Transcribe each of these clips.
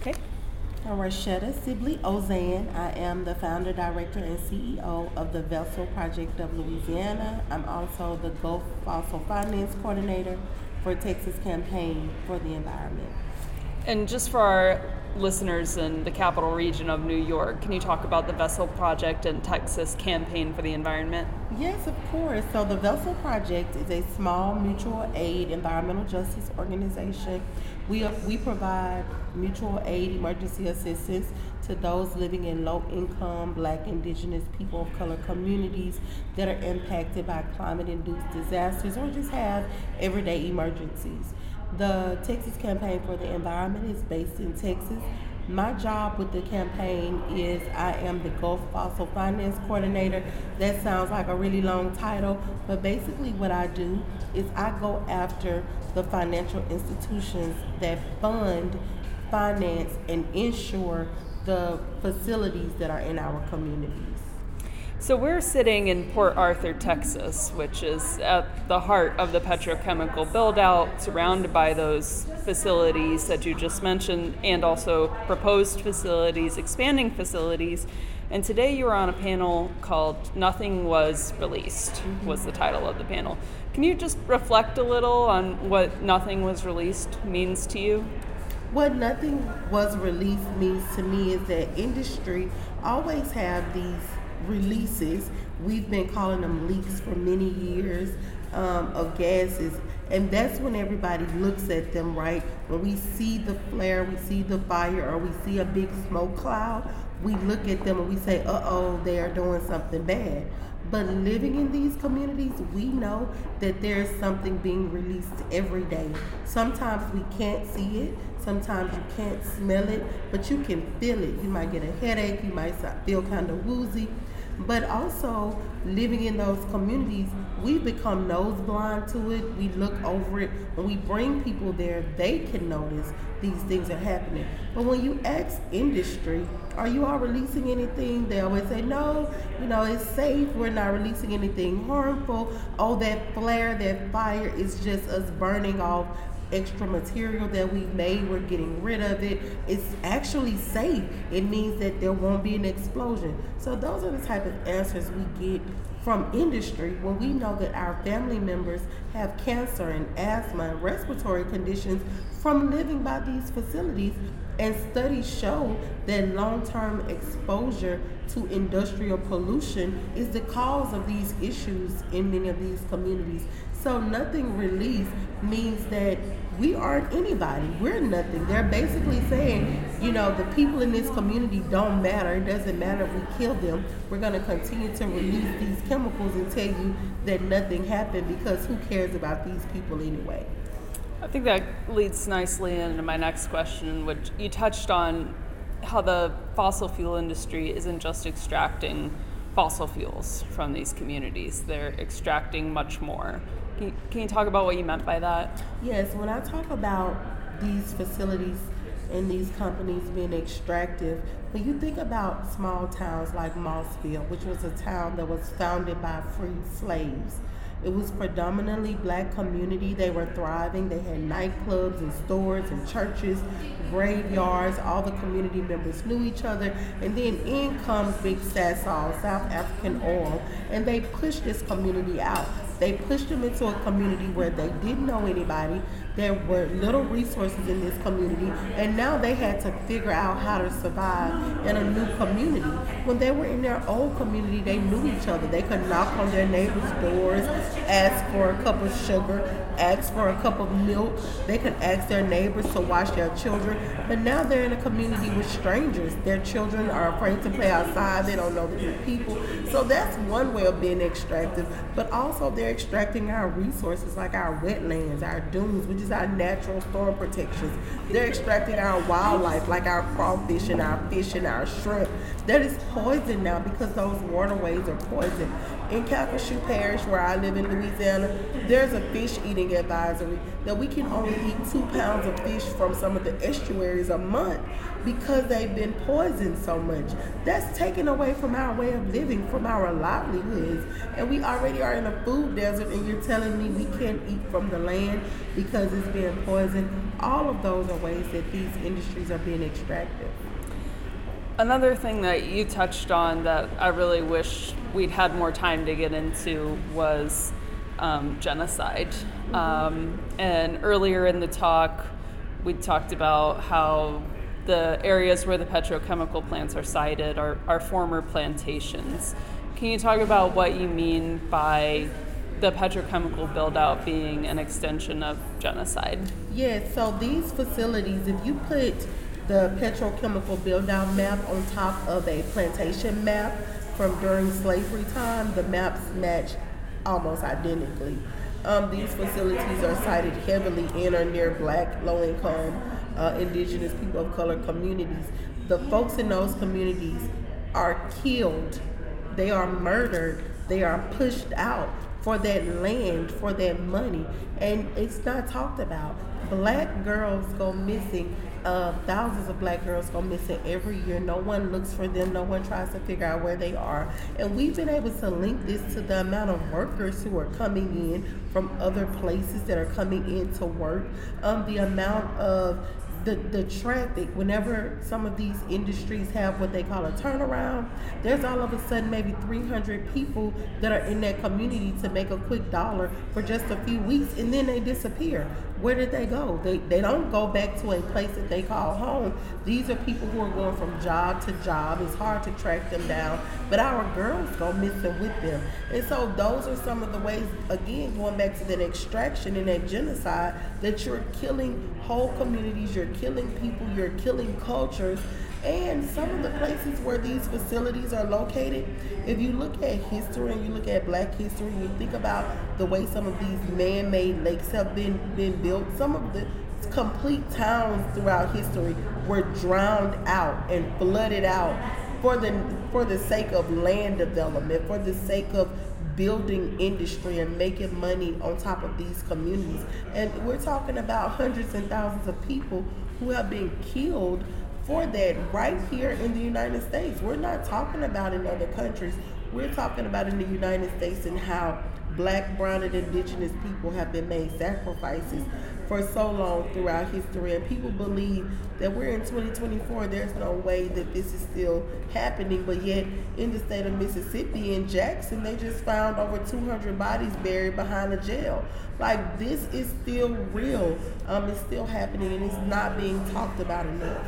Okay. I'm Roishetta Sibley Ozane. I am the founder, director, and CEO of the Vessel Project of Louisiana. I'm also the Gulf Fossil Finance Coordinator for Texas Campaign for the Environment. And just for our listeners in the capital region of New York, can you talk about the Vessel Project and Texas Campaign for the Environment? Yes, of course. So the Vessel Project is a small mutual aid environmental justice organization. We provide mutual aid emergency assistance to those living in low-income Black, Indigenous, people of color communities that are impacted by climate-induced disasters or just have everyday emergencies. The Texas Campaign for the Environment is based in Texas. My job with the campaign is I am the Gulf Fossil Finance Coordinator. That sounds like a really long title, but basically what I do is I go after the financial institutions that fund, finance, and insure the facilities that are in our communities. So we're sitting in Port Arthur, Texas, which is at the heart of the petrochemical build-out, surrounded by those facilities that you just mentioned, and also proposed facilities, expanding facilities. And today you were on a panel called Nothing Was Released, was the title of the panel. Can you just reflect a little on what Nothing Was Released means to you? What Nothing Was Released means to me is that industry always have these releases. We've been calling them leaks for many years of gases, and that's when everybody looks at them, right? When we see the flare, we see the fire, or we see a big smoke cloud, we look at them and we say, uh-oh, they are doing something bad. But living in these communities, we know that there's something being released every day. Sometimes we can't see it. Sometimes you can't smell it, but you can feel it. You might get a headache. You might feel kind of woozy. But also, living in those communities, we become nose blind to it. We look over it. When we bring people there, they can notice these things are happening. But when you ask industry, are you all releasing anything? They always say, no, it's safe. We're not releasing anything harmful. Oh, that flare, that fire is just us burning off extra material that we made. We're getting rid of it. It's actually safe. It means that there won't be an explosion. So those are the type of answers we get from industry when we know that our family members have cancer and asthma and respiratory conditions from living by these facilities. And studies show that long-term exposure to industrial pollution is the cause of these issues in many of these communities. So nothing released means that we aren't anybody. We're nothing. They're basically saying, the people in this community don't matter. It doesn't matter if we kill them. We're going to continue to release these chemicals and tell you that nothing happened, because who cares about these people anyway? I think that leads nicely into my next question, which you touched on, how the fossil fuel industry isn't just extracting fossil fuels from these communities. They're extracting much more. Can you talk about what you meant by that? Yes, when I talk about these facilities and these companies being extractive, when you think about small towns like Mossville, which was a town that was founded by freed slaves, it was predominantly Black community. They were thriving. They had nightclubs and stores and churches, graveyards. All the community members knew each other. And then in comes big Sasol, South African oil, and they pushed this community out. They pushed them into a community where they didn't know anybody. There were little resources in this community, and now they had to figure out how to survive in a new community. When they were in their old community, they knew each other. They could knock on their neighbors' doors, ask for a cup of sugar, ask for a cup of milk. They could ask their neighbors to watch their children. But now they're in a community with strangers. Their children are afraid to play outside. They don't know the new people. So that's one way of being extractive, but also they're extracting our resources, like our wetlands, our dunes, which is our natural storm protections. They're extracting our wildlife, like our crawfish and our fish and our shrimp. That is poison now, because those waterways are poisoned. In Calcasieu Parish, where I live in Louisiana, there's a fish eating advisory that we can only eat 2 pounds of fish from some of the estuaries a month, because they've been poisoned so much. That's taken away from our way of living, from our livelihoods. And we already are in a food desert, and you're telling me we can't eat from the land because it's being poisoned. all of those are ways that these industries are being extractive. Another thing that you touched on that I really wish we'd had more time to get into was genocide. Mm-hmm. And earlier in the talk, we talked about how the areas where the petrochemical plants are sited are former plantations. Can you talk about what you mean by the petrochemical buildout being an extension of genocide? Yes, so these facilities, if you put the petrochemical build-out map on top of a plantation map from during slavery time, the maps match almost identically. These facilities are sited heavily in or near Black, low-income, indigenous people of color communities. The folks in those communities are killed, they are murdered, they are pushed out for that land, for that money, and it's not talked about. Black girls go missing. Thousands of Black girls go missing every year. No one looks for them. No one tries to figure out where they are. And we've been able to link this to the amount of workers who are coming in from other places that are coming in to work. The amount of the traffic. Whenever some of these industries have what they call a turnaround, there's all of a sudden maybe 300 people that are in that community to make a quick dollar for just a few weeks, and then they disappear. Where did they go? They don't go back to a place that they call home. These are people who are going from job to job. It's hard to track them down, but our girls go missing with them. And so those are some of the ways, again, going back to that extraction and that genocide, that you're killing whole communities, you're killing people, you're killing cultures. And some of the places where these facilities are located, if you look at history and you look at Black history, you think about the way some of these man-made lakes have been built. Some of the complete towns throughout history were drowned out and flooded out for the sake of land development, for the sake of building industry and making money on top of these communities. And we're talking about hundreds and thousands of people who have been killed for that right here in the United States. We're not talking about in other countries. We're talking about in the United States and how Black, brown, and indigenous people have been made sacrifices for so long throughout history. And people believe that we're in 2024, there's no way that this is still happening. But yet in the state of Mississippi, in Jackson, they just found over 200 bodies buried behind a jail. Like, this is still real. It's still happening, and it's not being talked about enough.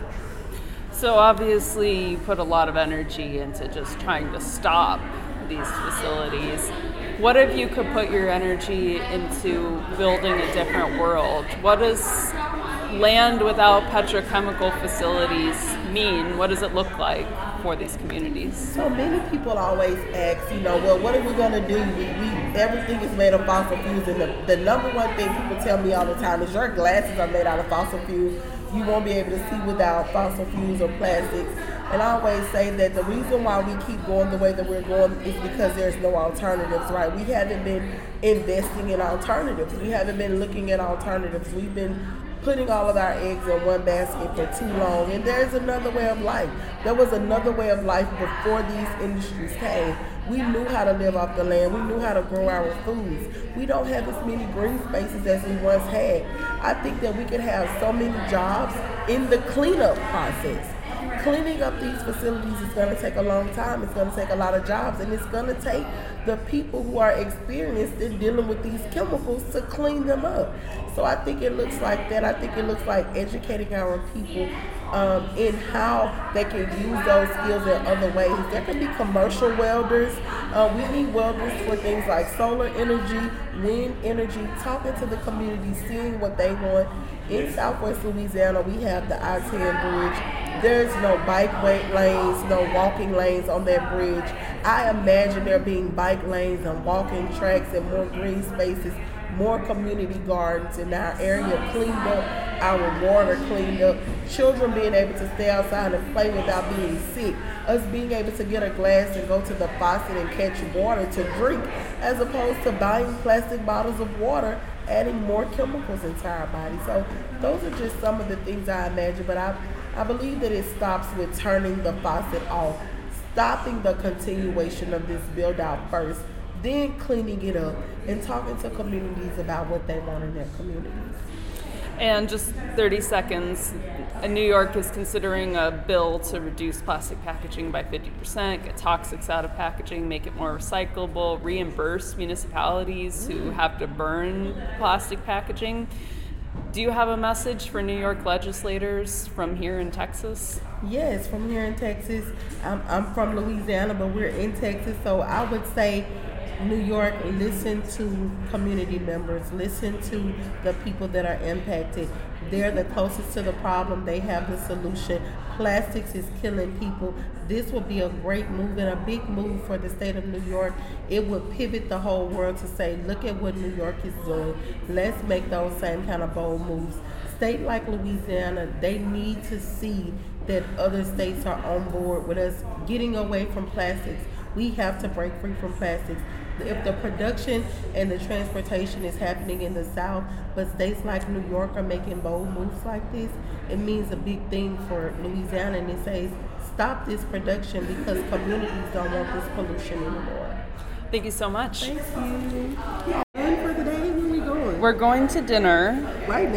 So obviously you put a lot of energy into just trying to stop these facilities. What if you could put your energy into building a different world? What does land without petrochemical facilities mean? What does it look like for these communities? So many people always ask, well, what are we going to do? Everything is made of fossil fuels. And the number one thing people tell me all the time is your glasses are made out of fossil fuels. You won't be able to see without fossil fuels or plastics. And I always say that the reason why we keep going the way that we're going is because there's no alternatives, right? We haven't been investing in alternatives. We haven't been looking at alternatives. We've been putting all of our eggs in one basket for too long. And there's another way of life. There was another way of life before these industries came. We knew how to live off the land. We knew how to grow our foods. We don't have as many green spaces as we once had. I think that we could have so many jobs in the cleanup process. Cleaning up these facilities is going to take a long time. It's going to take a lot of jobs, and it's going to take the people who are experienced in dealing with these chemicals to clean them up. So I think it looks like that. I think it looks like educating our people in how they can use those skills in other ways. There can be commercial welders. We need welders for things like solar energy, wind energy, talking to the community, seeing what they want. In Southwest Louisiana, we have the I-10 bridge. There's no bike lanes, no walking lanes on that bridge. I imagine there being bike lanes and walking tracks and more green spaces, more community gardens in our area, cleaned up, our water cleaned up, children being able to stay outside and play without being sick, us being able to get a glass and go to the faucet and catch water to drink, as opposed to buying plastic bottles of water, adding more chemicals into our body. So those are just some of the things I imagine, but I believe that it stops with turning the faucet off, stopping the continuation of this build-out first, then cleaning it up, and talking to communities about what they want in their communities. And just 30 seconds, New York is considering a bill to reduce plastic packaging by 50%, get toxics out of packaging, make it more recyclable, reimburse municipalities who have to burn plastic packaging. Do you have a message for New York legislators from here in Texas? Yes, from here in Texas. I'm from Louisiana, but we're in Texas, so I would say New York, listen to community members, listen to the people that are impacted. They're the closest to the problem. They have the solution. Plastics is killing people. This will be a great move and a big move for the state of New York. It will pivot the whole world to say, look at what New York is doing. Let's make those same kind of bold moves. State like Louisiana, they need to see that other states are on board with us getting away from plastics. We have to break free from plastics. If the production and the transportation is happening in the South, but states like New York are making bold moves like this, it means a big thing for Louisiana, and it says stop this production because communities don't want this pollution anymore. Thank you so much. Thank you. Yeah, and for the day, where are we going? We're going to dinner. Right now.